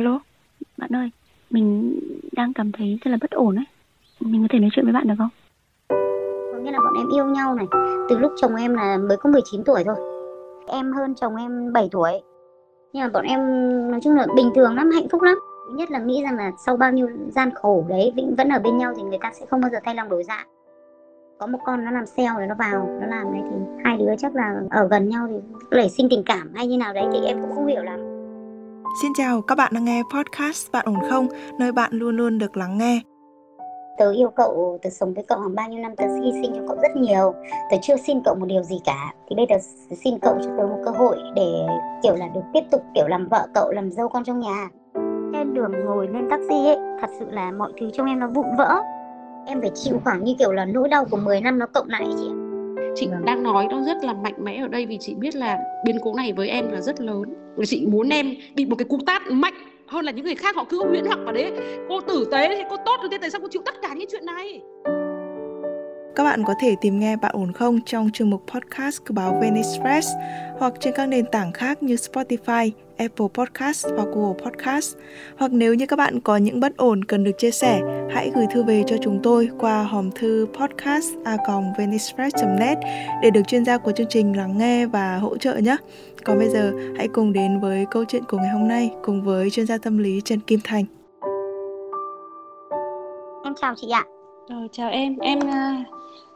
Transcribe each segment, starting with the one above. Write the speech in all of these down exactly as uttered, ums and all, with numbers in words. Alo, bạn ơi, mình đang cảm thấy rất là bất ổn ấy. Mình có thể nói chuyện với bạn được không? Có nghĩa là bọn em yêu nhau này, từ lúc chồng em là mới có mười chín tuổi thôi. Em hơn chồng em bảy tuổi. Nhưng mà bọn em nói chung là bình thường lắm, hạnh phúc lắm. Thứ nhất là nghĩ rằng là sau bao nhiêu gian khổ đấy vẫn ở bên nhau thì người ta sẽ không bao giờ thay lòng đổi dạ. Có một con nó làm sale rồi nó vào, nó làm đấy thì hai đứa chắc là ở gần nhau thì nảy sinh tình cảm hay như nào đấy thì em cũng không hiểu lắm. Xin chào các bạn đang nghe podcast Bạn ổn không, nơi bạn luôn luôn được lắng nghe. Tớ yêu cậu, tớ sống với cậu hàng bao nhiêu năm, tớ hy sinh cho cậu rất nhiều. Tớ chưa xin cậu một điều gì cả. Thì bây giờ xin cậu cho tớ một cơ hội để kiểu là được tiếp tục kiểu làm vợ cậu, làm dâu con trong nhà. Trên đường ngồi lên taxi ấy, thật sự là mọi thứ trong em nó vụn vỡ. Em phải chịu khoảng như kiểu là nỗi đau của mười năm nó cộng lại chị ạ. Chị đang nói nó rất là mạnh mẽ ở đây vì chị biết là biến cố này với em là rất lớn. Chị muốn em bị một cái cú tát mạnh hơn là những người khác, họ cứ huyễn hoặc vào đấy. Cô tử tế, cô tốt được thế, tại sao cô chịu tất cả những chuyện này? Các bạn có thể tìm nghe Bạn ổn không trong chương mục podcast của báo VnExpress hoặc trên các nền tảng khác như Spotify, Apple Podcast và Google Podcast. Hoặc nếu như các bạn có những bất ổn cần được chia sẻ, hãy gửi thư về cho chúng tôi qua hòm thư podcast a còng vnexpress chấm net để được chuyên gia của chương trình lắng nghe và hỗ trợ nhé. Còn bây giờ, hãy cùng đến với câu chuyện của ngày hôm nay cùng với chuyên gia tâm lý Trần Kim Thành. Em chào chị ạ. Rồi, chào em. Em uh,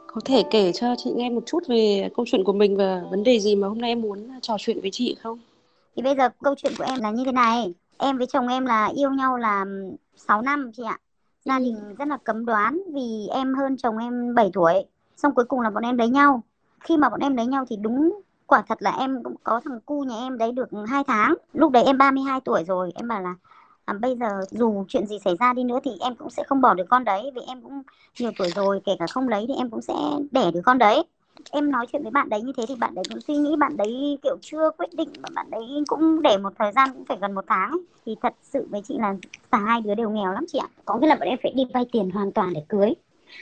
có thể kể cho chị nghe một chút về câu chuyện của mình và vấn đề gì mà hôm nay em muốn trò chuyện với chị không? Thì bây giờ câu chuyện của em là như thế này. Em với chồng em là yêu nhau là sáu năm chị ạ. Gia đình rất là cấm đoán vì em hơn chồng em bảy tuổi. Xong cuối cùng là bọn em lấy nhau. Khi mà bọn em lấy nhau thì đúng quả thật là em cũng có thằng cu nhà em đấy được hai tháng. Lúc đấy em ba mươi hai tuổi rồi. Em bảo là à, bây giờ dù chuyện gì xảy ra đi nữa thì em cũng sẽ không bỏ được con đấy. Vì em cũng nhiều tuổi rồi, kể cả không lấy thì em cũng sẽ đẻ được con đấy. Em nói chuyện với bạn đấy như thế thì bạn đấy cũng suy nghĩ, bạn đấy kiểu chưa quyết định. Mà bạn đấy cũng để một thời gian cũng phải gần một tháng. Thì thật sự với chị là cả hai đứa đều nghèo lắm chị ạ. Có nghĩa là bọn em phải đi vay tiền hoàn toàn để cưới.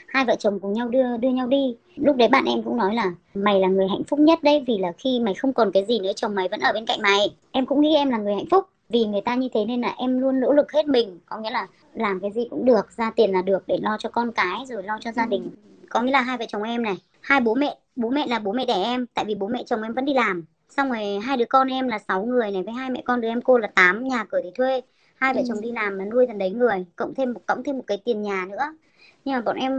Hai vợ chồng cùng nhau đưa đưa nhau đi. Lúc đấy bạn em cũng nói là mày là người hạnh phúc nhất đấy. Vì là khi mày không còn cái gì nữa, chồng mày vẫn ở bên cạnh mày. Em cũng nghĩ em là người hạnh phúc. Vì người ta như thế nên là em luôn nỗ lực hết mình. Có nghĩa là làm cái gì cũng được, ra tiền là được để lo cho con cái rồi lo cho gia đình. Có nghĩa là hai vợ chồng em này, hai bố mẹ, bố mẹ là bố mẹ đẻ em, tại vì bố mẹ chồng em vẫn đi làm. Xong rồi hai đứa con em là sáu người này, với hai mẹ con đứa em cô là tám, nhà cửa thì thuê. Hai vợ ừ. chồng đi làm là nuôi thằng đấy người, cộng thêm một cộng thêm một cái tiền nhà nữa. Nhưng mà bọn em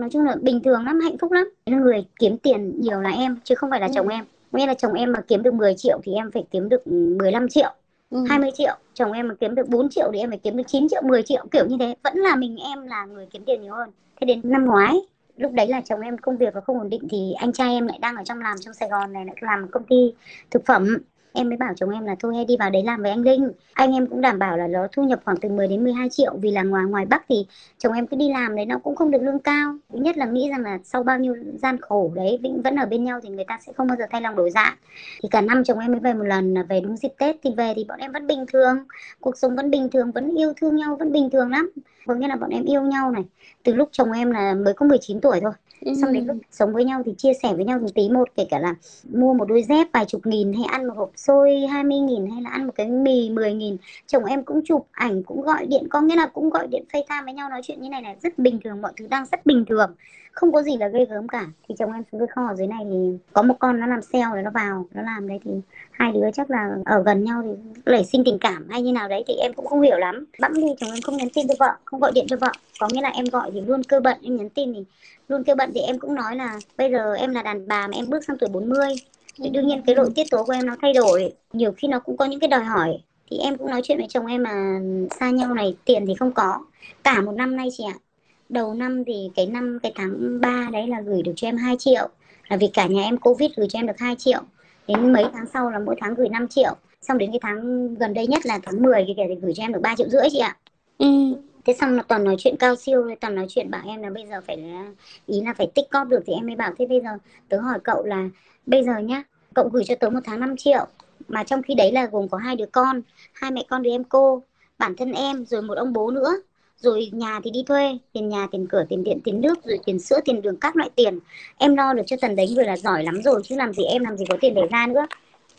nói chung là bình thường lắm, hạnh phúc lắm. Người kiếm tiền nhiều là em chứ không phải là ừ. chồng em. Nghĩa là chồng em mà kiếm được mười triệu thì em phải kiếm được mười lăm triệu. Ừ. hai mươi triệu, chồng em mà kiếm được bốn triệu thì em phải kiếm được chín triệu, mười triệu, kiểu như thế. Vẫn là mình em là người kiếm tiền nhiều hơn. Thế đến năm ngoái, lúc đấy là chồng em công việc và không ổn định thì anh trai em lại đang ở trong làm trong Sài Gòn này, lại làm công ty thực phẩm. Em mới bảo chồng em là thôi hay đi vào đấy làm với anh Linh. Anh em cũng đảm bảo là nó thu nhập khoảng từ mười đến mười hai triệu. Vì là ngoài ngoài Bắc thì chồng em cứ đi làm đấy nó cũng không được lương cao. Thứ nhất là nghĩ rằng là sau bao nhiêu gian khổ đấy vẫn ở bên nhau thì người ta sẽ không bao giờ thay lòng đổi dạ. Thì cả năm chồng em mới về một lần, là về đúng dịp Tết. Thì về thì bọn em vẫn bình thường, cuộc sống vẫn bình thường, vẫn yêu thương nhau, vẫn bình thường lắm. Có nghĩa là bọn em yêu nhau này, từ lúc chồng em là mới có mười chín tuổi thôi. Ừ. Xong đến lúc sống với nhau thì chia sẻ với nhau từng tí một, kể cả là mua một đôi dép vài chục nghìn, hay ăn một hộp xôi hai mươi nghìn, hay là ăn một cái mì mười nghìn. Chồng em cũng chụp ảnh, cũng gọi điện, có nghĩa là cũng gọi điện FaceTime với nhau, nói chuyện như này này, rất bình thường, mọi thứ đang rất bình thường, không có gì là ghê gớm cả. Thì chồng em xuống cái kho ở dưới này thì có một con nó làm sale rồi nó vào, nó làm đấy thì hai đứa chắc là ở gần nhau thì nảy sinh tình cảm hay như nào đấy thì em cũng không hiểu lắm. Bẵng đi chồng em không nhắn tin cho vợ, không gọi điện cho vợ. Có nghĩa là em gọi thì luôn kêu bận, em nhắn tin thì luôn kêu bận. Thì em cũng nói là bây giờ em là đàn bà mà em bước sang tuổi bốn mươi thì đương nhiên cái độ tiết tố của em nó thay đổi, nhiều khi nó cũng có những cái đòi hỏi. Thì em cũng nói chuyện với chồng em mà xa nhau này, tiền thì không có cả một năm nay chị ạ. Đầu năm thì cái năm cái tháng ba đấy là gửi được cho em hai triệu, là vì cả nhà em Covid gửi cho em được hai triệu. Đến mấy tháng sau là mỗi tháng gửi năm triệu. Xong đến cái tháng gần đây nhất là tháng mười thì gửi cho em được ba triệu rưỡi chị ạ. Ừ. Thế xong là toàn nói chuyện cao siêu, toàn nói chuyện bảo em là bây giờ phải ý là phải tích cóp được. Thì em mới bảo thế bây giờ tớ hỏi cậu là bây giờ nhá, cậu gửi cho tớ một tháng năm triệu, mà trong khi đấy là gồm có hai đứa con, hai mẹ con đứa em cô, bản thân em, rồi một ông bố nữa, rồi nhà thì đi thuê, tiền nhà, tiền cửa, tiền điện, tiền nước, rồi tiền sữa, tiền đường, các loại tiền. Em lo được cho tần đấy người là giỏi lắm rồi chứ làm gì em làm gì có tiền để ra nữa.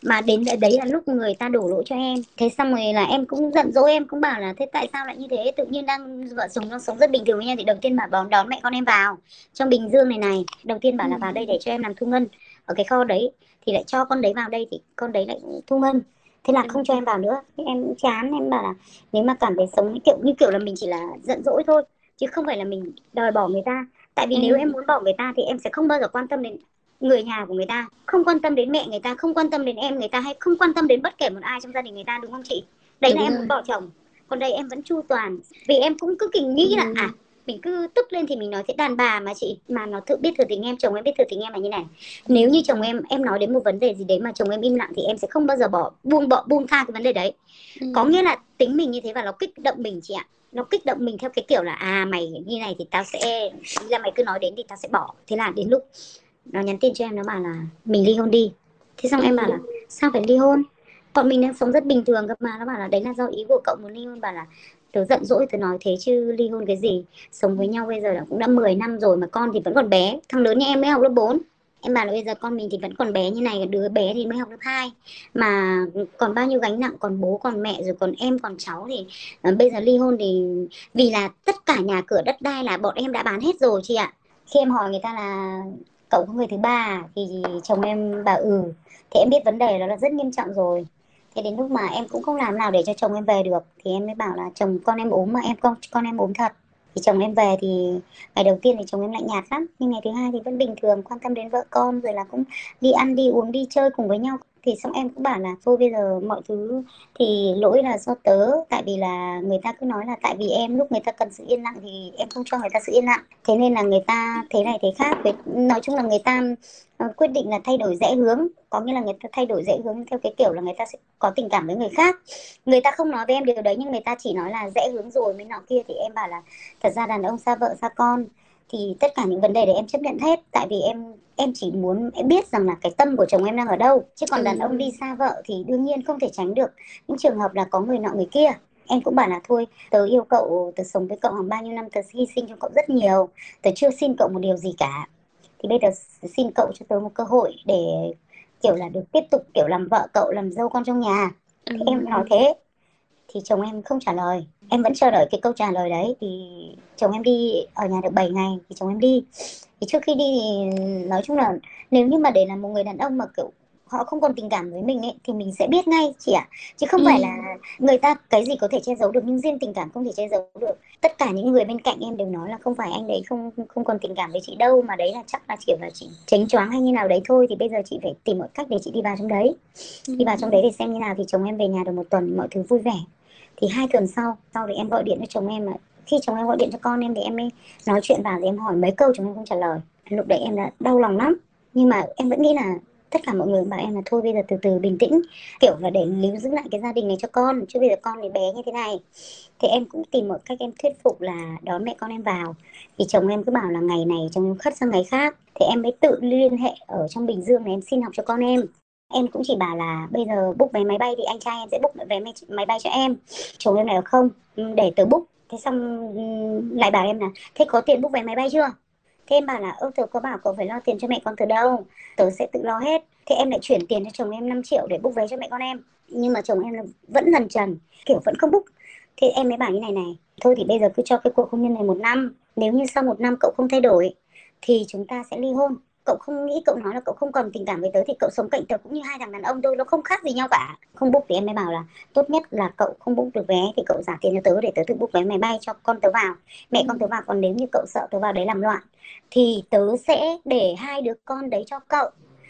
Mà đến đấy là lúc người ta đổ lỗi cho em. Thế xong rồi là em cũng giận dỗi, em cũng bảo là thế tại sao lại như thế, tự nhiên đang vợ chồng đang sống rất bình thường với nhau. Thì đầu tiên bảo đón, đón mẹ con em vào trong Bình Dương này này, đầu tiên bảo là vào đây để cho em làm thu ngân ở cái kho đấy, thì lại cho con đấy vào đây thì con đấy lại thu ngân, thế là không cho em vào nữa. Em cũng chán, em bảo là nếu mà cảm thấy sống kiểu như kiểu là mình chỉ là giận dỗi thôi chứ không phải là mình đòi bỏ người ta. Tại vì ừ. nếu em muốn bỏ người ta thì em sẽ không bao giờ quan tâm đến người nhà của người ta, không quan tâm đến mẹ người ta, không quan tâm đến em người ta, hay không quan tâm đến bất kể một ai trong gia đình người ta, đúng không chị? Đấy là em muốn bỏ chồng. Còn đây em vẫn chu toàn. Vì em cũng cứ kình nghĩ là à, mình cứ tức lên thì mình nói sẽ đàn bà mà chị. Mà nó tự biết thừa tình em, chồng em biết thừa tình em là như này. Nếu như chồng em, em nói đến một vấn đề gì đấy mà chồng em im lặng thì em sẽ không bao giờ bỏ, buông bỏ, buông tha cái vấn đề đấy. Ừ. Có nghĩa là tính mình như thế và nó kích động mình chị ạ. Nó kích động mình theo cái kiểu là à mày như này thì tao sẽ, như là mày cứ nói đến thì tao sẽ bỏ. Thế là đến lúc nó nhắn tin cho em, nó bảo là mình ly hôn đi. Thế xong em bảo là sao phải ly hôn, bọn mình đang sống rất bình thường cơ mà. Nó bảo là đấy là do ý của cậu muốn ly hôn. Bảo là tớ giận dỗi tớ nói thế chứ ly hôn cái gì, sống với nhau bây giờ là cũng đã mười năm rồi mà con thì vẫn còn bé. Thằng lớn như em mới học lớp bốn. Em bảo là bây giờ con mình thì vẫn còn bé như này, đứa bé thì mới học lớp hai mà còn bao nhiêu gánh nặng, còn bố còn mẹ rồi còn em còn cháu. Thì bây giờ ly hôn thì vì là tất cả nhà cửa đất đai là bọn em đã bán hết rồi chị ạ. Khi em hỏi người ta là cậu có người thứ ba thì chồng em bảo ừ. Thế em biết vấn đề đó là rất nghiêm trọng rồi. Thế đến lúc mà em cũng không làm nào để cho chồng em về được thì em mới bảo là chồng con em ốm mà em con con em ốm thật. Thì chồng em về thì ngày đầu tiên thì chồng em lại nhạt lắm, nhưng ngày thứ hai thì vẫn bình thường, quan tâm đến vợ con rồi là cũng đi ăn đi uống đi chơi cùng với nhau. Thì xong em cũng bảo là thôi bây giờ mọi thứ thì lỗi là do tớ. Tại vì là người ta cứ nói là tại vì em lúc người ta cần sự yên lặng thì em không cho người ta sự yên lặng, thế nên là người ta thế này thế khác. Nói chung là người ta quyết định là thay đổi rẽ hướng. Có nghĩa là người ta thay đổi rẽ hướng theo cái kiểu là người ta sẽ có tình cảm với người khác. Người ta không nói với em điều đấy nhưng người ta chỉ nói là rẽ hướng rồi mới nọ kia. Thì em bảo là thật ra đàn ông xa vợ xa con thì tất cả những vấn đề đấy em chấp nhận hết. Tại vì em em chỉ muốn em biết rằng là cái tâm của chồng em đang ở đâu. Chứ còn đàn ông đi xa vợ thì đương nhiên không thể tránh được những trường hợp là có người nọ người kia. Em cũng bảo là thôi tớ yêu cậu, tớ sống với cậu hàng bao nhiêu năm, tớ hy sinh cho cậu rất nhiều, tớ chưa xin cậu một điều gì cả. Thì bây giờ xin cậu cho tớ một cơ hội để kiểu là được tiếp tục kiểu làm vợ cậu, làm dâu con trong nhà. Thì em nói thế thì chồng em không trả lời. Em vẫn chờ đợi cái câu trả lời đấy. Thì chồng em đi ở nhà được bảy ngày thì chồng em đi. Thì trước khi đi thì nói chung là nếu như mà để là một người đàn ông mà kiểu họ không còn tình cảm với mình ấy thì mình sẽ biết ngay chị ạ. Chứ không ừ. phải là người ta cái gì có thể che giấu được, nhưng riêng tình cảm không thể che giấu được. Tất cả những người bên cạnh em đều nói là không phải anh đấy không không còn tình cảm với chị đâu, mà đấy là chắc là chỉ là chị tránh choáng hay như nào đấy thôi. Thì bây giờ chị phải tìm mọi cách để chị đi vào trong đấy. Ừ. Đi vào trong đấy để xem như nào. Thì chồng em về nhà được một tuần, mọi thứ vui vẻ. Thì hai tuần sau, sau thì em gọi điện cho chồng em. Mà khi chồng em gọi điện cho con em thì em mới nói chuyện vào, thì em hỏi mấy câu chồng em không trả lời. Lúc đấy em đã đau lòng lắm, nhưng mà em vẫn nghĩ là tất cả mọi người bảo em là thôi bây giờ từ từ bình tĩnh, kiểu là để níu giữ lại cái gia đình này cho con, chứ bây giờ con thì bé như thế này. Thì em cũng tìm một cách em thuyết phục là đón mẹ con em vào. Thì chồng em cứ bảo là ngày này chồng em khất sang ngày khác. Thì em mới tự liên hệ ở trong Bình Dương này em xin học cho con em. Em cũng chỉ bảo là bây giờ book vé máy bay thì anh trai em sẽ book vé máy bay cho em. Chồng em này không, để tớ book. Thế xong lại bảo em là thế có tiền book vé máy bay chưa? Thế em bảo là ơ tớ có bảo cậu phải lo tiền cho mẹ con tớ đâu, tớ sẽ tự lo hết. Thế em lại chuyển tiền cho chồng em năm triệu để book vé cho mẹ con em. Nhưng mà chồng em vẫn lần trần, kiểu vẫn không book. Thế em mới bảo như này này, thôi thì bây giờ cứ cho cái cuộc hôn nhân này một năm. Nếu như sau một năm cậu không thay đổi thì chúng ta sẽ ly hôn. Cậu không nghĩ cậu nói là cậu không còn tình cảm với tớ thì cậu sống cạnh tớ cũng như hai thằng đàn ông thôi, nó không khác gì nhau cả. Không book thì em mới bảo là tốt nhất là cậu không book được vé thì cậu trả tiền cho tớ để tớ tự book vé máy bay cho con tớ vào, mẹ con tớ vào. Còn nếu như cậu sợ tớ vào đấy làm loạn thì tớ sẽ để hai đứa con đấy cho cậu.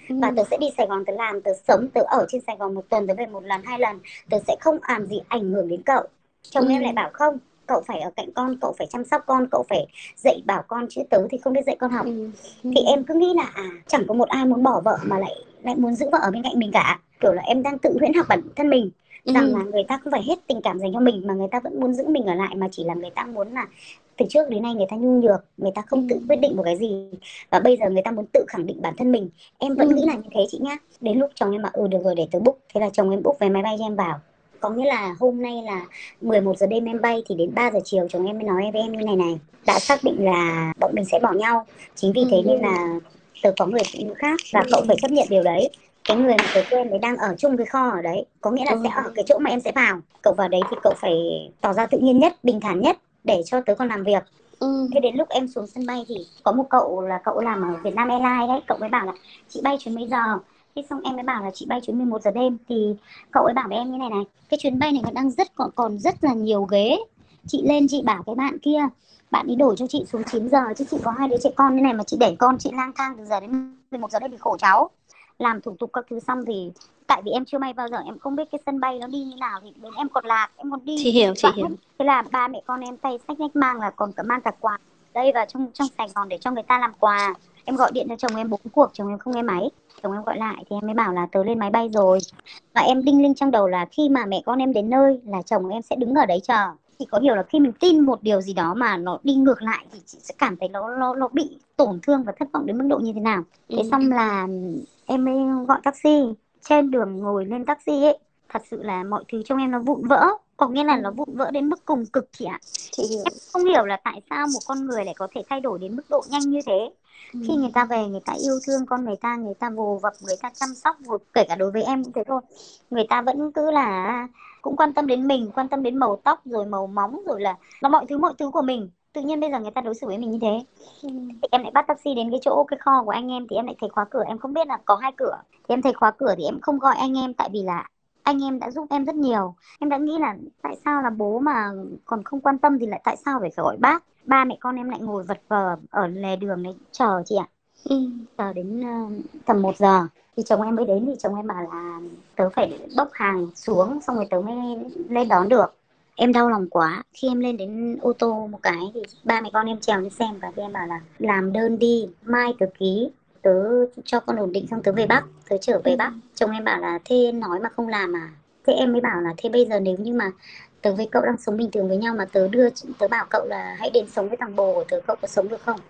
Và tớ sẽ đi Sài Gòn tớ làm, tớ sống, tớ ở trên Sài Gòn một tuần tớ về một lần hai lần, tớ sẽ không làm gì ảnh hưởng đến cậu. Chồng em lại bảo không, cậu phải ở cạnh con, cậu phải chăm sóc con, cậu phải dạy bảo con, chứ tớ thì không biết dạy con học. Ừ. Thì em cứ nghĩ là à, chẳng có một ai muốn bỏ vợ mà lại lại muốn giữ vợ ở bên cạnh mình cả. Kiểu là em đang tự huyễn học bản thân mình rằng ừ. là người ta không phải hết tình cảm dành cho mình mà người ta vẫn muốn giữ mình ở lại, mà chỉ là người ta muốn là từ trước đến nay người ta nhu nhược, người ta không tự quyết định một cái gì, và bây giờ người ta muốn tự khẳng định bản thân mình. Em vẫn ừ. nghĩ là như thế chị nhá. Đến lúc chồng em mà ừ được rồi để tớ book, thế là chồng em book vé máy bay cho em vào. Có nghĩa là hôm nay là mười một giờ đêm em bay thì đến ba giờ chiều chồng em mới nói với em như này này, đã xác định là bọn mình sẽ bỏ nhau, chính vì thế nên là tớ có người phụ nữ khác và cậu phải chấp nhận điều đấy. cái người mà tớ quen đấy đang ở chung cái kho ở đấy, có nghĩa là ừ. sẽ ở cái chỗ mà em sẽ vào. Cậu vào đấy thì cậu phải tỏ ra tự nhiên nhất, bình thản nhất để cho tớ còn làm việc. Ừ. Thế đến lúc em xuống sân bay thì có một cậu là cậu làm ở Việt Nam Airlines đấy, cậu mới bảo là chị bay chuyến mấy giờ? Thế xong em mới bảo là chị bay chuyến mười một giờ đêm. Thì cậu ấy bảo với em như này này, cái chuyến bay này vẫn đang rất còn, còn rất là nhiều ghế. Chị lên chị bảo cái bạn kia, bạn ấy đổi cho chị xuống chín giờ, chứ chị có hai đứa trẻ con như này mà chị để con chị lang thang từ giờ đến mười một giờ đêm thì khổ cháu. Làm thủ tục các thứ xong thì tại vì em chưa bay bao giờ, em không biết cái sân bay nó đi như nào, thì đến em còn lạc, em còn đi. Chị hiểu, chị hiểu. Thế là ba mẹ con em tay sách nhách mang là còn cả mang cả quà đây vào trong trong Sài Gòn để cho người ta làm quà. Em gọi điện cho chồng em bốn cuộc, chồng em không nghe máy. Chồng em gọi lại thì em mới bảo là tớ lên máy bay rồi. Và em đinh linh trong đầu là khi mà mẹ con em đến nơi là chồng em sẽ đứng ở đấy chờ. Chị có hiểu là khi mình tin một điều gì đó mà nó đi ngược lại thì chị sẽ cảm thấy nó nó nó bị tổn thương và thất vọng đến mức độ như thế nào. Thế ừ. xong là em mới gọi taxi. Trên đường ngồi lên taxi ấy, thật sự là mọi thứ trong em nó vụn vỡ, có nghĩa là nó vụn vỡ đến mức cùng cực chị ạ. Chị hiểu. Em không hiểu là tại sao một con người lại có thể thay đổi đến mức độ nhanh như thế. Ừ. Khi người ta về, người ta yêu thương con người ta, người ta vồ vập, người ta chăm sóc, kể cả đối với em cũng thế thôi. Người ta vẫn cứ là cũng quan tâm đến mình, quan tâm đến màu tóc rồi màu móng rồi là nó mọi thứ mọi thứ của mình. Tự nhiên bây giờ người ta đối xử với mình như thế. Ừ. Thì em lại bắt taxi đến cái chỗ cái kho của anh em, thì em lại thấy khóa cửa, em không biết là có hai cửa. Thì em thấy khóa cửa thì em không gọi anh em, tại vì là anh em đã giúp em rất nhiều. Em đã nghĩ là tại sao là bố mà còn không quan tâm thì lại tại sao phải phải gọi bác. Ba mẹ con em lại ngồi vật vờ ở lề đường đấy chờ chị ạ. Ừ. Chờ đến uh, tầm một giờ thì chồng em mới đến, thì chồng em bảo là tớ phải bốc hàng xuống xong rồi tớ mới lên đón được. Em đau lòng quá. Khi em lên đến ô tô một cái thì ba mẹ con em trèo lên xem và em bảo là làm đơn đi, mai tớ ký, tớ cho con ổn định xong tớ về Bắc, tớ trở về Bắc. Chồng em bảo là thế nói mà không làm à. Thế em mới bảo là thế bây giờ nếu như mà tớ với cậu đang sống bình thường với nhau mà tớ đưa tớ bảo cậu là hãy đến sống với thằng bồ của tớ, cậu có sống được không?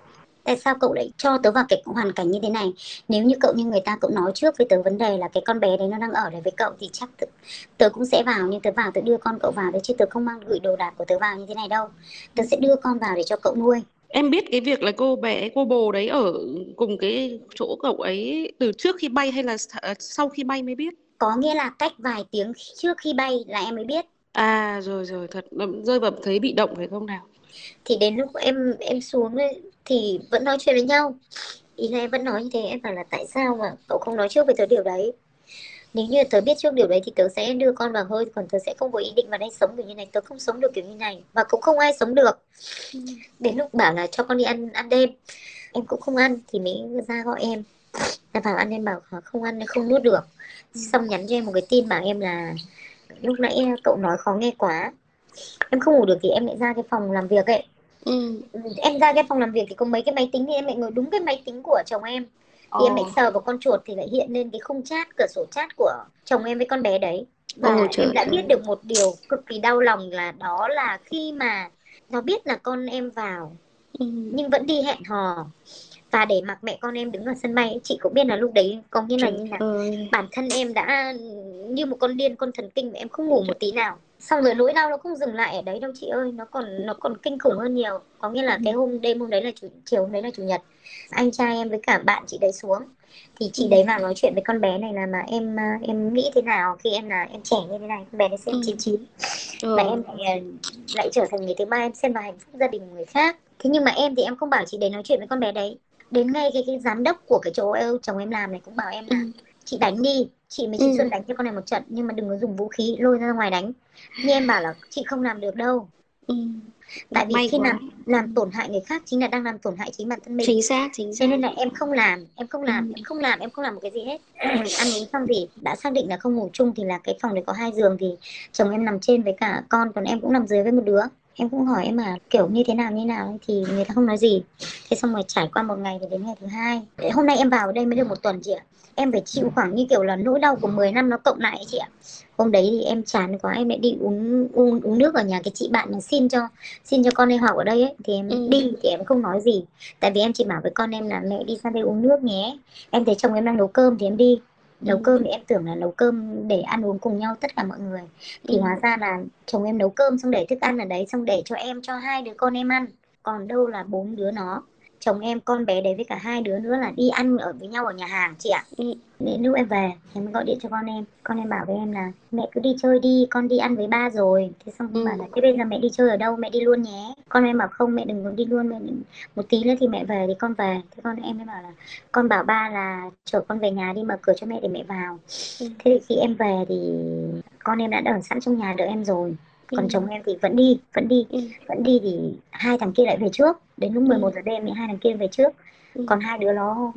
Tại sao cậu lại cho tớ vào cái hoàn cảnh như thế này? Nếu như cậu như người ta, cậu nói trước với tớ vấn đề là cái con bé đấy nó đang ở đấy với cậu thì chắc tớ, tớ cũng sẽ vào, nhưng tớ vào tớ đưa con cậu vào đấy, chứ tớ không mang gửi đồ đạc của tớ vào như thế này đâu. Tớ sẽ đưa con vào để cho cậu nuôi. Em biết cái việc là cô bé, cô bồ đấy ở cùng cái chỗ cậu ấy từ trước khi bay hay là sau khi bay mới biết? Có nghĩa là cách vài tiếng trước khi bay là em mới biết. À rồi rồi, thật rơi vào thấy bị động phải không nào? Thì đến lúc em em xuống ấy, thì vẫn nói chuyện với nhau. Ý là em vẫn nói như thế. Em bảo là tại sao mà cậu không nói trước với tớ điều đấy? Nếu như tớ biết trước điều đấy thì tớ sẽ đưa con vào hơi, còn tớ sẽ không có ý định vào đây sống kiểu như này. Tớ không sống được kiểu như này và cũng không ai sống được. Đến lúc bảo là cho con đi ăn ăn đêm, em cũng không ăn. Thì mới ra gọi em là bảo ăn, em bảo không ăn, không nuốt được. Xong nhắn cho em một cái tin bảo em là lúc nãy cậu nói khó nghe quá, em không ngủ được thì em lại ra cái phòng làm việc ấy. Ừ. Em ra cái phòng làm việc thì có mấy cái máy tính, thì em lại ngồi đúng cái máy tính của chồng em. Thì oh. em lại sờ vào con chuột thì lại hiện lên cái khung chat, cửa sổ chat của chồng em với con bé đấy. Và oh, trời em đã biết được một điều cực kỳ đau lòng là đó là khi mà nó biết là con em vào ừ. nhưng vẫn đi hẹn hò và để mặc mẹ con em đứng ở sân bay. Chị cũng biết là lúc đấy có nghĩa là như nào. Ơi. Bản thân em đã như một con điên, con thần kinh mà em không ngủ một tí nào. Xong rồi nỗi đau nó không dừng lại ở đấy đâu chị ơi, nó còn nó còn kinh khủng hơn nhiều. Có nghĩa là cái hôm đêm hôm đấy là chủ, chiều hôm đấy là chủ nhật, anh trai em với cả bạn chị đấy xuống thì chị đấy vào nói chuyện với con bé này là mà em em nghĩ thế nào khi em là em trẻ như thế này, con bé này xem chín chín và em lại, lại trở thành người thứ ba, em xem vào hạnh phúc gia đình của người khác. Thế nhưng mà em thì em không bảo chị đấy nói chuyện với con bé đấy. Đến ngay cái, cái giám đốc của cái chỗ chồng em làm này cũng bảo em là ừ. chị đánh đi, chị mới chị ừ. Xuân đánh cho con này một trận, nhưng mà đừng có dùng vũ khí lôi ra ngoài đánh. Nhưng em bảo là chị không làm được đâu. Ừ. Tại vì May khi làm, làm tổn hại người khác chính là đang làm tổn hại chính bản thân mình. Chính xác, chính xác. Thế nên là em không làm, em không làm, ừ. em không làm, em không làm một cái gì hết. Ăn uống xong thì đã xác định là không ngủ chung thì là cái phòng đấy có hai giường thì chồng em nằm trên với cả con, còn em cũng nằm dưới với một đứa. Em cũng hỏi em mà kiểu như thế nào như nào thì người ta không nói gì. Thế xong rồi trải qua một ngày thì đến ngày thứ hai. Hôm nay em vào ở đây mới được một tuần chị ạ. Em phải chịu khoảng như kiểu là nỗi đau của mười năm nó cộng lại chị ạ. Hôm đấy thì em chán quá, em lại đi uống uống, uống nước ở nhà cái chị bạn mà xin cho xin cho con em học ở đây ấy. Thì em ừ. đi thì em không nói gì. Tại vì em chỉ bảo với con em là mẹ đi sang đây uống nước nhé. Em thấy chồng em đang nấu cơm thì em đi. Nấu cơm thì em tưởng là nấu cơm để ăn uống cùng nhau tất cả mọi người. Thì ừ. hóa ra là chồng em nấu cơm xong để thức ăn ở đấy, xong để cho em cho hai đứa con em ăn. Còn đâu là bốn đứa nó. chồng em, con bé đấy với cả hai đứa nữa là đi ăn ở với nhau ở nhà hàng chị ạ. Đi, đến lúc em về thì mới gọi điện cho con em. Con em bảo với em là mẹ cứ đi chơi đi, con đi ăn với ba rồi. Thế xong ừ. bảo là thế bây giờ mẹ đi chơi ở đâu, mẹ đi luôn nhé. Con em bảo không, mẹ đừng đi luôn, mẹ một tí nữa thì mẹ về thì con về. Thế con em mới bảo là con bảo ba là chở con về nhà đi, mở cửa cho mẹ để mẹ vào. Ừ. Thế thì khi em về thì con em đã ở sẵn trong nhà đợi em rồi. Còn ừ. chồng em thì vẫn đi, vẫn đi, ừ. vẫn đi thì hai thằng kia lại về trước. Đến lúc mười một giờ đêm thì hai thằng kia về trước. Ừ. Còn hai đứa nó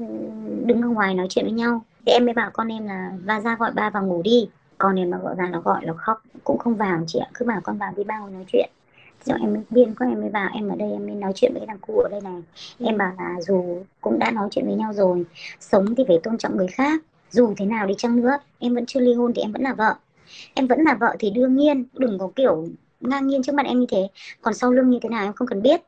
đứng ở ngoài nói chuyện với nhau. Thì em mới bảo con em là va ra gọi ba vào ngủ đi. Con em mà gọi ra nó gọi, nó khóc, cũng không vào chị ạ. Cứ bảo con vào đi, ba ngồi nói chuyện. Rồi em mới biên, con em mới vào, em ở đây em mới nói chuyện với cái thằng cu ở đây này. Ừ. Em bảo là dù cũng đã nói chuyện với nhau rồi, sống thì phải tôn trọng người khác. Dù thế nào đi chăng nữa, em vẫn chưa ly hôn thì em vẫn là vợ. Em vẫn là vợ thì đương nhiên đừng có kiểu ngang nhiên trước mặt em như thế, còn sau lưng như thế nào em không cần biết.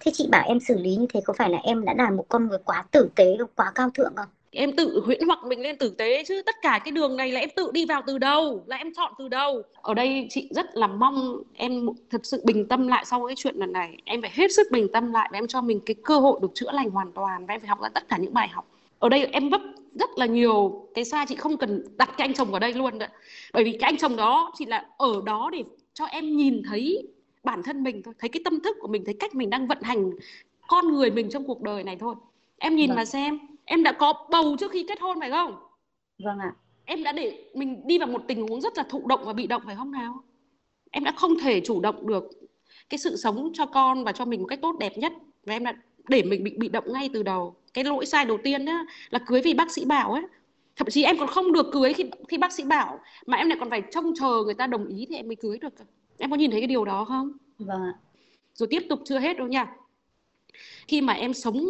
Thế chị bảo em xử lý như thế có phải là em đã là một con người quá tử tế, quá cao thượng không? Em tự huyễn hoặc mình lên tử tế chứ, tất cả cái đường này là em tự đi vào từ đầu, là em chọn từ đầu. Ở đây chị rất là mong em thật sự bình tâm lại sau cái chuyện lần này. Em phải hết sức bình tâm lại và em cho mình cái cơ hội được chữa lành hoàn toàn. Và em phải học ra tất cả những bài học. Ở đây em vấp rất là nhiều cái sai, chị không cần đặt cái anh chồng ở đây luôn nữa. Bởi vì cái anh chồng đó chỉ là ở đó để cho em nhìn thấy bản thân mình thôi, thấy cái tâm thức của mình, thấy cách mình đang vận hành con người mình trong cuộc đời này thôi. Em nhìn vâng. mà xem, em đã có bầu trước khi kết hôn phải không? Vâng ạ. Em đã để mình đi vào một tình huống rất là thụ động và bị động phải không nào? Em đã không thể chủ động được cái sự sống cho con và cho mình một cách tốt đẹp nhất. Và em đã để mình bị bị động ngay từ đầu. Cái lỗi sai đầu tiên á, là cưới vì bác sĩ bảo ấy. Thậm chí em còn không được cưới khi, khi bác sĩ bảo, mà em lại còn phải trông chờ người ta đồng ý thì em mới cưới được. Em có nhìn thấy cái điều đó không? Vâng. Rồi tiếp tục chưa hết đâu nha. Khi mà em sống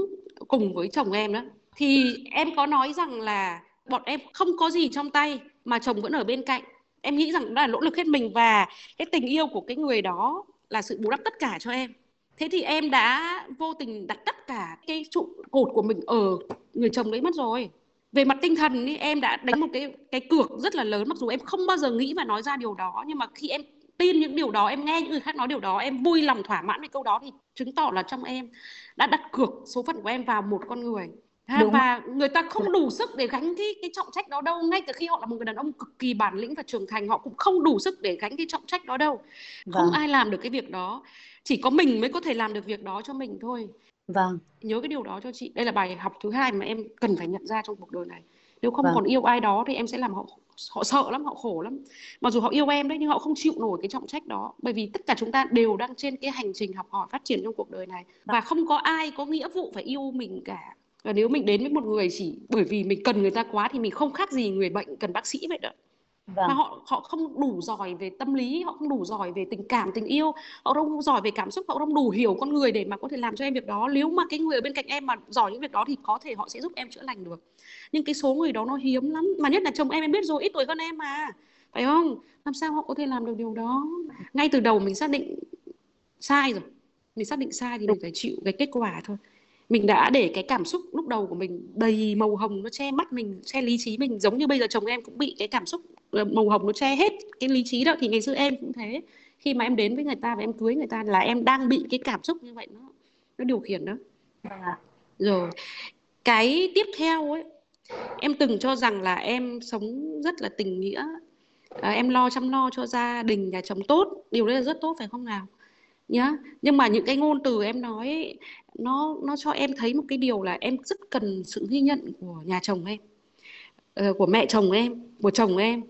cùng với chồng em đó, thì em có nói rằng là bọn em không có gì trong tay mà chồng vẫn ở bên cạnh. Em nghĩ rằng đó là nỗ lực hết mình và cái tình yêu của cái người đó là sự bù đắp tất cả cho em. Thế thì em đã vô tình đặt tất cả cái trụ cột của mình ở người chồng đấy mất rồi. Về mặt tinh thần ý, em đã đánh một cái, cái cược rất là lớn. Mặc dù em không bao giờ nghĩ và nói ra điều đó, nhưng mà khi em tin những điều đó, em nghe những người khác nói điều đó, em vui lòng thỏa mãn cái câu đó, thì chứng tỏ là trong em đã đặt cược số phận của em vào một con người. Ha, và người ta không đủ sức để gánh cái, cái trọng trách đó đâu. Ngay từ khi họ là một người đàn ông cực kỳ bản lĩnh và trưởng thành, họ cũng không đủ sức để gánh cái trọng trách đó đâu. Vâng. Không ai làm được cái việc đó. Chỉ có mình mới có thể làm được việc đó cho mình thôi. Vâng. Nhớ cái điều đó cho chị. Đây là bài học thứ hai mà em cần phải nhận ra trong cuộc đời này. Nếu không vâng. còn yêu ai đó thì em sẽ làm họ, họ sợ lắm, họ khổ lắm. Mặc dù họ yêu em đấy, nhưng họ không chịu nổi cái trọng trách đó. Bởi vì tất cả chúng ta đều đang trên cái hành trình học hỏi, phát triển trong cuộc đời này. Vâng. Và không có ai có nghĩa vụ phải yêu mình cả. Và nếu mình đến với một người chỉ bởi vì mình cần người ta quá thì mình không khác gì người bệnh cần bác sĩ vậy đó. Vâng. Mà họ, họ không đủ giỏi về tâm lý, họ không đủ giỏi về tình cảm, tình yêu, họ không giỏi về cảm xúc, họ không đủ hiểu con người để mà có thể làm cho em việc đó. Nếu mà cái người ở bên cạnh em mà giỏi những việc đó thì có thể họ sẽ giúp em chữa lành được. Nhưng cái số người đó nó hiếm lắm. Mà nhất là chồng em, em biết rồi, ít tuổi hơn em mà. Phải không? Làm sao họ có thể làm được điều đó? Ngay từ đầu mình xác định sai rồi. Mình xác định sai thì mình phải chịu cái kết quả thôi. Mình đã để cái cảm xúc lúc đầu của mình đầy màu hồng, nó che mắt mình, che lý trí mình. Giống như bây giờ chồng em cũng bị cái cảm xúc màu hồng nó che hết cái lý trí đó. Thì ngày xưa em cũng thế. Khi mà em đến với người ta và em cưới người ta là em đang bị cái cảm xúc như vậy nó, nó điều khiển đó. Rồi cái tiếp theo ấy, em từng cho rằng là em sống rất là tình nghĩa, à, em lo chăm lo cho gia đình nhà chồng tốt. Điều đấy là rất tốt phải không nào? Yeah. Nhưng mà những cái ngôn từ em nói ấy, nó, nó cho em thấy một cái điều là em rất cần sự ghi nhận của nhà chồng em, uh, của mẹ chồng em, của chồng em.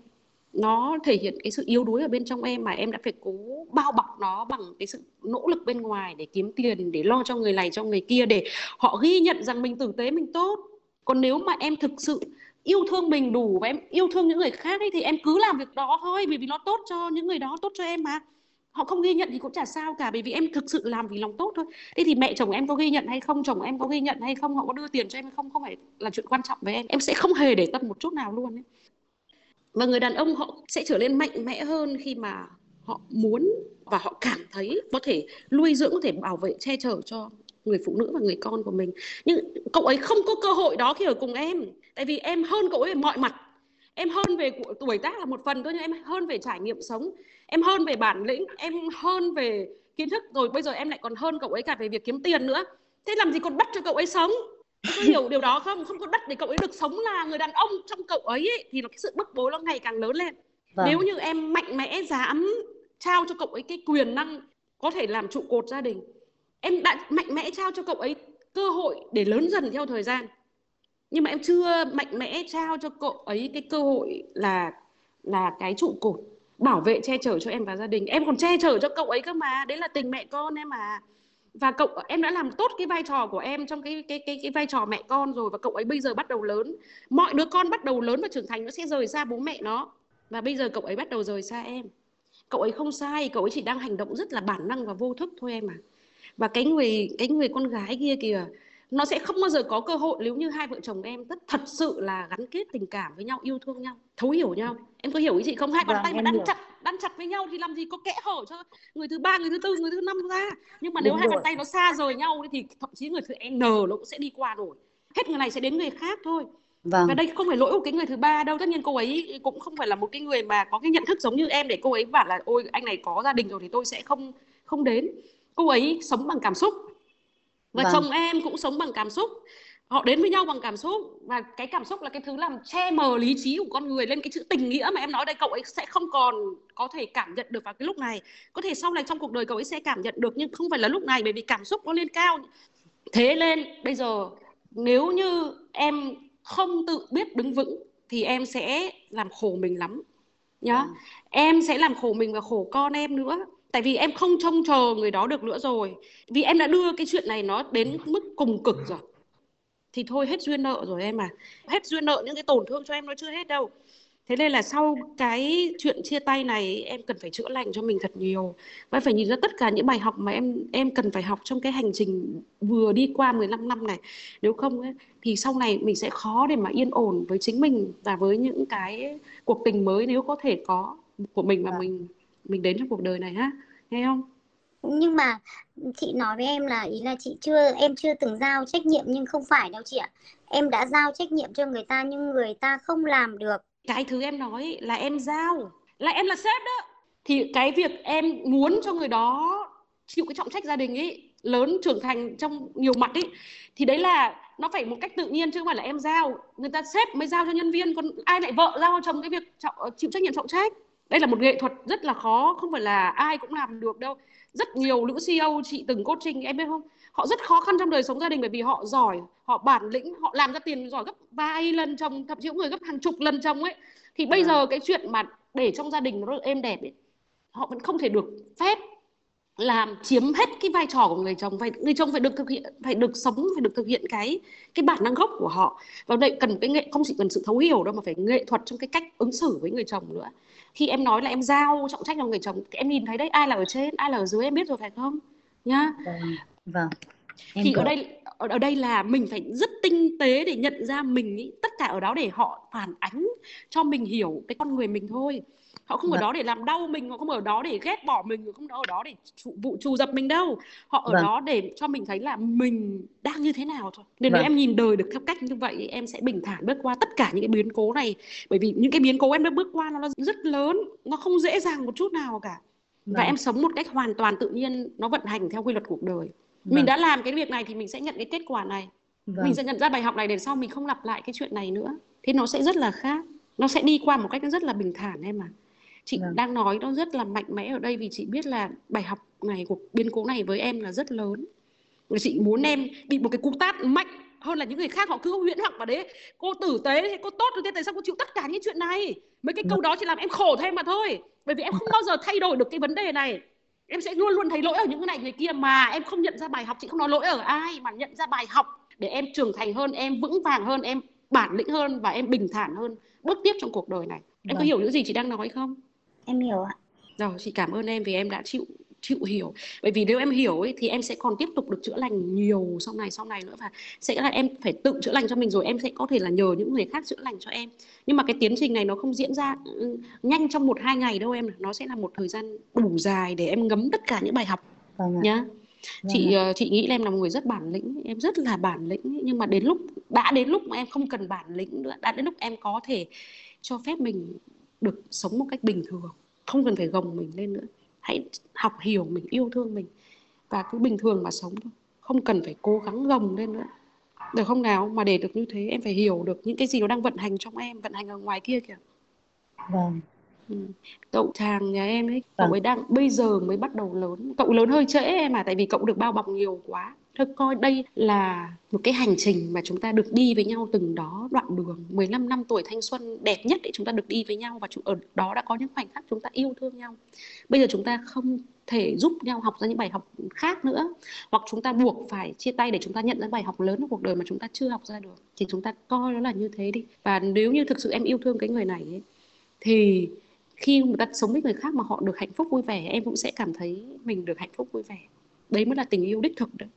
Nó thể hiện cái sự yếu đuối ở bên trong em mà em đã phải cố bao bọc nó bằng cái sự nỗ lực bên ngoài để kiếm tiền, để lo cho người này, cho người kia, để họ ghi nhận rằng mình tử tế, mình tốt. Còn nếu mà em thực sự yêu thương mình đủ và em yêu thương những người khác ấy, thì em cứ làm việc đó thôi, vì vì nó tốt cho những người đó, tốt cho em mà. Họ không ghi nhận thì cũng chả sao cả, bởi vì em thực sự làm vì lòng tốt thôi. Thế thì mẹ chồng em có ghi nhận hay không, chồng em có ghi nhận hay không, họ có đưa tiền cho em hay không, không phải là chuyện quan trọng với em. Em sẽ không hề để tâm một chút nào luôn ấy. Và người đàn ông họ sẽ trở nên mạnh mẽ hơn khi mà họ muốn và họ cảm thấy có thể nuôi dưỡng, có thể bảo vệ, che chở cho người phụ nữ và người con của mình. Nhưng cậu ấy không có cơ hội đó khi ở cùng em. Tại vì em hơn cậu ấy về mọi mặt. Em hơn về tuổi tác là một phần thôi, nhưng em hơn về trải nghiệm sống, em hơn về bản lĩnh, em hơn về kiến thức, rồi bây giờ em lại còn hơn cậu ấy cả về việc kiếm tiền nữa. Thế làm gì còn bắt cho cậu ấy sống? Có hiểu điều đó không? Không có bắt để cậu ấy được sống là người đàn ông trong cậu ấy, ấy thì nó cái sự bức bối nó ngày càng lớn lên. Vâng. Nếu như em mạnh mẽ dám trao cho cậu ấy cái quyền năng có thể làm trụ cột gia đình, em đã mạnh mẽ trao cho cậu ấy cơ hội để lớn dần theo thời gian, nhưng mà em chưa mạnh mẽ trao cho cậu ấy cái cơ hội là là cái trụ cột bảo vệ che chở cho em và gia đình. Em còn che chở cho cậu ấy cơ mà, đấy là tình mẹ con em mà. Và cậu em đã làm tốt cái vai trò của em trong cái cái cái cái vai trò mẹ con rồi, và cậu ấy bây giờ bắt đầu lớn. Mọi đứa con bắt đầu lớn và trưởng thành nó sẽ rời xa bố mẹ nó, và bây giờ cậu ấy bắt đầu rời xa em. Cậu ấy không sai, cậu ấy chỉ đang hành động rất là bản năng và vô thức thôi em à. Và cái người cái người con gái kia kìa, nó sẽ không bao giờ có cơ hội nếu như hai vợ chồng em rất thật sự là gắn kết tình cảm với nhau, yêu thương nhau, thấu hiểu nhau. Em có hiểu ý chị không? Hai bàn tay mà đan chặt, đan chặt với nhau thì làm gì có kẽ hở cho người thứ ba, người thứ tư, người thứ năm ra. Nhưng mà nếu đúng hai rồi. Bàn tay nó xa rời nhau thì thậm chí người thứ N nó cũng sẽ đi qua nổi. Hết người này sẽ đến người khác thôi. Vâng. Và đây không phải lỗi của cái người thứ ba đâu. Tất nhiên cô ấy cũng không phải là một cái người mà có cái nhận thức giống như em để cô ấy bảo là ôi anh này có gia đình rồi thì tôi sẽ không không đến. Cô ấy sống bằng cảm xúc. Và vâng. chồng em cũng sống bằng cảm xúc. Họ đến với nhau bằng cảm xúc. Và cái cảm xúc là cái thứ làm che mờ lý trí của con người lên cái chữ tình nghĩa mà em nói đây. Cậu ấy sẽ không còn có thể cảm nhận được vào cái lúc này. Có thể sau này trong cuộc đời cậu ấy sẽ cảm nhận được, nhưng không phải là lúc này, bởi vì cảm xúc nó lên cao. Thế nên bây giờ nếu như em không tự biết đứng vững thì em sẽ làm khổ mình lắm nhá. Vâng. Em sẽ làm khổ mình và khổ con em nữa. Tại vì em không trông chờ người đó được nữa rồi. Vì em đã đưa cái chuyện này nó đến mức cùng cực rồi. Thì thôi hết duyên nợ rồi em à. Hết duyên nợ, những cái tổn thương cho em nó chưa hết đâu. Thế nên là sau cái chuyện chia tay này, em cần phải chữa lành cho mình thật nhiều. Và phải nhìn ra tất cả những bài học mà em em cần phải học trong cái hành trình vừa đi qua mười lăm năm này. Nếu không ấy, thì sau này mình sẽ khó để mà yên ổn với chính mình và với những cái cuộc tình mới nếu có thể có của mình mà mình... mình đến trong cuộc đời này ha, nghe không? Nhưng mà chị nói với em là ý là chị chưa em chưa từng giao trách nhiệm, nhưng không phải đâu chị ạ. Em đã giao trách nhiệm cho người ta nhưng người ta không làm được. Cái thứ em nói là em giao, là em là sếp đó. Thì cái việc em muốn cho người đó chịu cái trọng trách gia đình ấy, lớn trưởng thành trong nhiều mặt ấy, thì đấy là nó phải một cách tự nhiên chứ không phải là em giao. Người ta sếp mới giao cho nhân viên, còn ai lại vợ giao chồng cái việc chịu trách nhiệm trọng trách. Đây là một nghệ thuật rất là khó, không phải là ai cũng làm được đâu. Rất nhiều nữ xê e ô chị từng coaching, em biết không? Họ rất khó khăn trong đời sống gia đình bởi vì họ giỏi, họ bản lĩnh, họ làm ra tiền giỏi gấp vài lần chồng, thậm chí cũng người gấp hàng chục lần chồng ấy. Thì bây giờ cái chuyện mà để trong gia đình nó được êm đẹp ấy, họ vẫn không thể được phép làm chiếm hết cái vai trò của người chồng. Phải, người chồng phải được thực hiện, phải được sống, phải được thực hiện cái cái bản năng gốc của họ. Và đây cần cái nghệ, không chỉ cần sự thấu hiểu đâu mà phải nghệ thuật trong cái cách ứng xử với người chồng nữa. Khi em nói là em giao trọng trách cho người chồng, em nhìn thấy đấy, ai là ở trên, ai là ở dưới em biết rồi phải không? Nhá. Vâng. vâng. Thì có. ở đây ở đây là mình phải rất tinh tế để nhận ra mình ý, tất cả ở đó để họ phản ánh cho mình hiểu cái con người mình thôi. Họ không vâng. ở đó để làm đau mình, họ không ở đó để ghét bỏ mình, họ không ở đó để vụ trù dập mình đâu. Họ ở vâng. đó để cho mình thấy là mình đang như thế nào thôi. Nên vâng. nếu em nhìn đời được theo cách như vậy, em sẽ bình thản bước qua tất cả những cái biến cố này. Bởi vì những cái biến cố em đã bước qua nó rất lớn, nó không dễ dàng một chút nào cả. Vâng. Và em sống một cách hoàn toàn tự nhiên, nó vận hành theo quy luật cuộc đời. Vâng. Mình đã làm cái việc này thì mình sẽ nhận cái kết quả này. Vâng. Mình sẽ nhận ra bài học này để sau mình không lặp lại cái chuyện này nữa. Thế nó sẽ rất là khác. Nó sẽ đi qua một cách rất là bình thản em ạ. Chị vâng. đang nói nó rất là mạnh mẽ ở đây vì chị biết là bài học này của biến cố này với em là rất lớn. Và chị muốn em bị một cái cú tát mạnh hơn là những người khác, họ cứ huyễn hoặc vào đấy. Cô tử tế, cô tốt như thế, tại sao cô chịu tất cả những chuyện này? Mấy cái câu đó chỉ làm em khổ thêm mà thôi. Bởi vì em không bao giờ thay đổi được cái vấn đề này. Em sẽ luôn luôn thấy lỗi ở những cái này người kia mà em không nhận ra bài học. Chị không nói lỗi ở ai mà nhận ra bài học để em trưởng thành hơn, em vững vàng hơn, em bản lĩnh hơn và em bình thản hơn bước tiếp trong cuộc đời này. Em vâng. có hiểu những gì chị đang nói không? Em hiểu ạ. Rồi, chị cảm ơn em vì em đã chịu chịu hiểu. Bởi vì nếu em hiểu ấy, thì em sẽ còn tiếp tục được chữa lành nhiều sau này sau này nữa. Và sẽ là em phải tự chữa lành cho mình rồi em sẽ có thể là nhờ những người khác chữa lành cho em. Nhưng mà cái tiến trình này nó không diễn ra nhanh trong một hai ngày đâu em. Nó sẽ là một thời gian đủ dài để em ngấm tất cả những bài học. Vâng ạ. Nhá. Vâng chị ạ. Chị nghĩ là em là một người rất bản lĩnh. Em rất là bản lĩnh. Nhưng mà đến lúc đã đến lúc mà em không cần bản lĩnh nữa. Đã đến lúc em có thể cho phép mình được sống một cách bình thường, không cần phải gồng mình lên nữa. Hãy học hiểu mình, yêu thương mình và cứ bình thường mà sống thôi. không cần phải cố gắng gồng lên nữa, được không nào? Mà để được như thế em phải hiểu được những cái gì nó đang vận hành trong em, vận hành ở ngoài kia kìa. Vâng. Ừ. Cậu chàng nhà em ấy, cậu ấy đang bây giờ mới bắt đầu lớn. Cậu lớn hơi trễ em à, tại vì cậu được bao bọc nhiều quá. Thôi coi đây là một cái hành trình mà chúng ta được đi với nhau từng đó đoạn đường. Mười lăm năm tuổi thanh xuân đẹp nhất để chúng ta được đi với nhau, và ở đó đã có những khoảnh khắc chúng ta yêu thương nhau. Bây giờ chúng ta không thể giúp nhau học ra những bài học khác nữa, hoặc chúng ta buộc phải chia tay để chúng ta nhận ra bài học lớn của cuộc đời mà chúng ta chưa học ra được. Thì chúng ta coi nó là như thế đi. Và nếu như thực sự em yêu thương cái người này ấy, thì khi người ta sống với người khác mà họ được hạnh phúc vui vẻ, em cũng sẽ cảm thấy mình được hạnh phúc vui vẻ. Đấy mới là tình yêu đích thực đấy.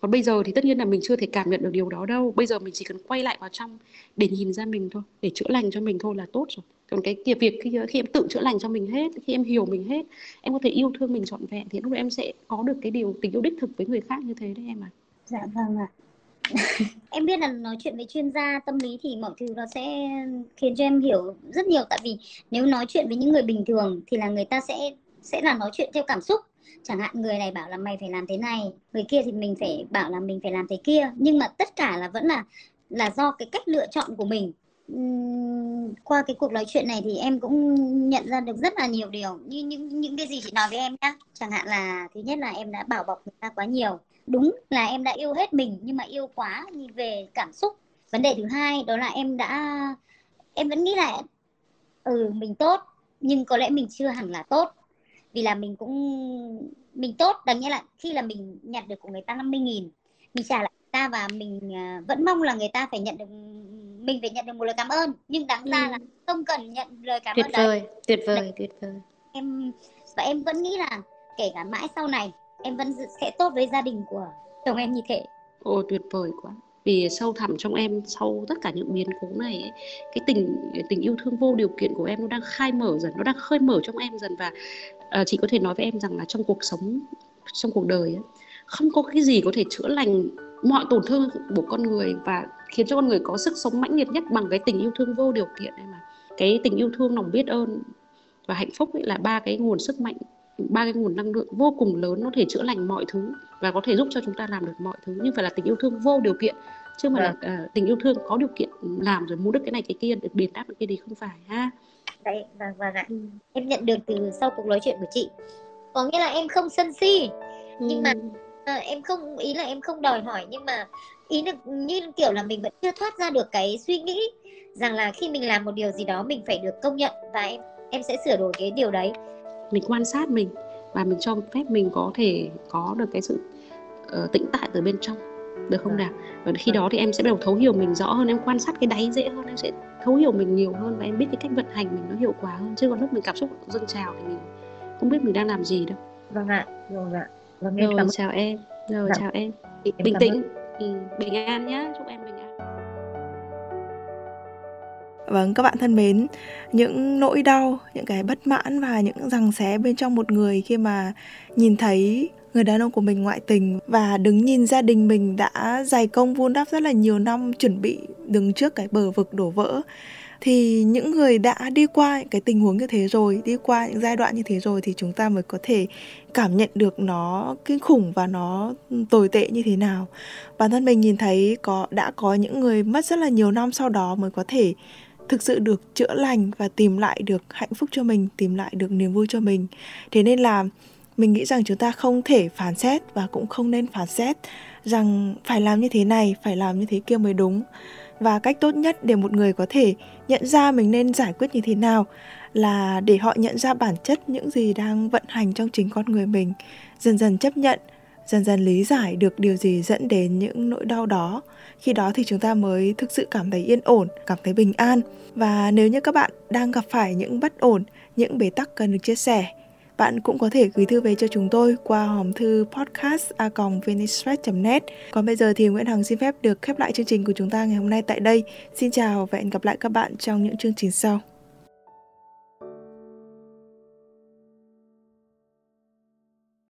Còn bây giờ thì tất nhiên là mình chưa thể cảm nhận được điều đó đâu. Bây giờ mình chỉ cần quay lại vào trong để nhìn ra mình thôi, để chữa lành cho mình thôi là tốt rồi. Còn cái việc khi, khi em tự chữa lành cho mình hết, khi em hiểu mình hết, em có thể yêu thương mình trọn vẹn, thì lúc đó em sẽ có được cái điều tình yêu đích thực với người khác như thế đấy em ạ. À. Dạ vâng ạ. Em biết là nói chuyện với chuyên gia tâm lý thì mọi thứ nó sẽ khiến cho em hiểu rất nhiều. Tại vì nếu nói chuyện với những người bình thường thì là người ta sẽ sẽ là nói chuyện theo cảm xúc. Chẳng hạn người này bảo là mày phải làm thế này, người kia thì mình phải bảo là mình phải làm thế kia. Nhưng mà tất cả là vẫn là là do cái cách lựa chọn của mình. Uhm, qua cái cuộc nói chuyện này thì em cũng nhận ra được rất là nhiều điều. Như những, những cái gì chị nói với em nhá. Chẳng hạn là thứ nhất là em đã bảo bọc người ta quá nhiều. Đúng là em đã yêu hết mình, nhưng mà yêu quá về cảm xúc. Vấn đề thứ hai đó là em đã em vẫn nghĩ là ừ mình tốt, nhưng có lẽ mình chưa hẳn là tốt. Vì là mình cũng mình tốt, đáng nghĩa là khi là mình nhặt được của người ta năm mươi nghìn, mình trả lại người ta và mình vẫn mong là người ta phải nhận được, mình phải nhận được một lời cảm ơn, nhưng đáng ra ừ. là không cần nhận lời cảm tuyệt ơn vời, đấy. Tuyệt vời, đấy. tuyệt vời. Em và em vẫn nghĩ là kể cả mãi sau này em vẫn sẽ tốt với gia đình của chồng em như thế. Ồ tuyệt vời quá. Vì sâu thẳm trong em sau tất cả những biến cố này ấy, cái tình tình yêu thương vô điều kiện của em nó đang khai mở dần, nó đang khơi mở trong em dần. Và uh, chị có thể nói với em rằng là trong cuộc sống, trong cuộc đời ấy, không có cái gì có thể chữa lành mọi tổn thương của con người và khiến cho con người có sức sống mãnh liệt nhất bằng cái tình yêu thương vô điều kiện em ạ. Cái tình yêu thương, lòng biết ơn và hạnh phúc ấy là ba cái nguồn sức mạnh, ba cái nguồn năng lượng vô cùng lớn, nó thể chữa lành mọi thứ và có thể giúp cho chúng ta làm được mọi thứ. Nhưng phải là tình yêu thương vô điều kiện, chứ không phải là uh, tình yêu thương có điều kiện làm rồi mua được cái này cái kia, được đền đáp được cái gì, không phải ha. Đấy, vâng vâng ạ. Ừ. Em nhận được từ sau cuộc nói chuyện của chị, có nghĩa là em không sân si, ừ. nhưng mà à, em không, ý là em không đòi hỏi, nhưng mà ý là như kiểu là mình vẫn chưa thoát ra được cái suy nghĩ rằng là khi mình làm một điều gì đó mình phải được công nhận, và em em sẽ sửa đổi cái điều đấy. Mình quan sát mình và mình cho phép mình có thể có được cái sự uh, tĩnh tại từ bên trong, được không nào? Và khi đó thì em sẽ bắt đầu thấu hiểu mình rõ hơn, em quan sát cái đáy dễ hơn, em sẽ thấu hiểu mình nhiều hơn và em biết cái cách vận hành mình nó hiệu quả hơn. Chứ còn lúc mình cảm xúc dâng trào thì mình không biết mình đang làm gì đâu. Vâng ạ, vâng ạ. Vâng, em rồi, cảm chào em. Rồi, dạ. chào em. Bình, em bình tĩnh, ừ, bình an nhé, chúc em bình an. Vâng, các bạn thân mến, những nỗi đau, những cái bất mãn và những giằng xé bên trong một người khi mà nhìn thấy người đàn ông của mình ngoại tình và đứng nhìn gia đình mình đã dày công vun đắp rất là nhiều năm chuẩn bị đứng trước cái bờ vực đổ vỡ, thì những người đã đi qua những cái tình huống như thế rồi, đi qua những giai đoạn như thế rồi thì chúng ta mới có thể cảm nhận được nó kinh khủng và nó tồi tệ như thế nào. Bản thân mình nhìn thấy có đã có những người mất rất là nhiều năm sau đó mới có thể thực sự được chữa lành và tìm lại được hạnh phúc cho mình, tìm lại được niềm vui cho mình. Thế nên là mình nghĩ rằng chúng ta không thể phán xét và cũng không nên phán xét rằng phải làm như thế này, phải làm như thế kia mới đúng. Và cách tốt nhất để một người có thể nhận ra mình nên giải quyết như thế nào là để họ nhận ra bản chất những gì đang vận hành trong chính con người mình, dần dần chấp nhận, dần dần lý giải được điều gì dẫn đến những nỗi đau đó. Khi đó thì chúng ta mới thực sự cảm thấy yên ổn, cảm thấy bình an. Và nếu như các bạn đang gặp phải những bất ổn, những bế tắc cần được chia sẻ, bạn cũng có thể gửi thư về cho chúng tôi qua hòm thư podcast a còng vn express chấm net. Còn bây giờ thì Nguyễn Hằng xin phép được khép lại chương trình của chúng ta ngày hôm nay tại đây. Xin chào và hẹn gặp lại các bạn trong những chương trình sau.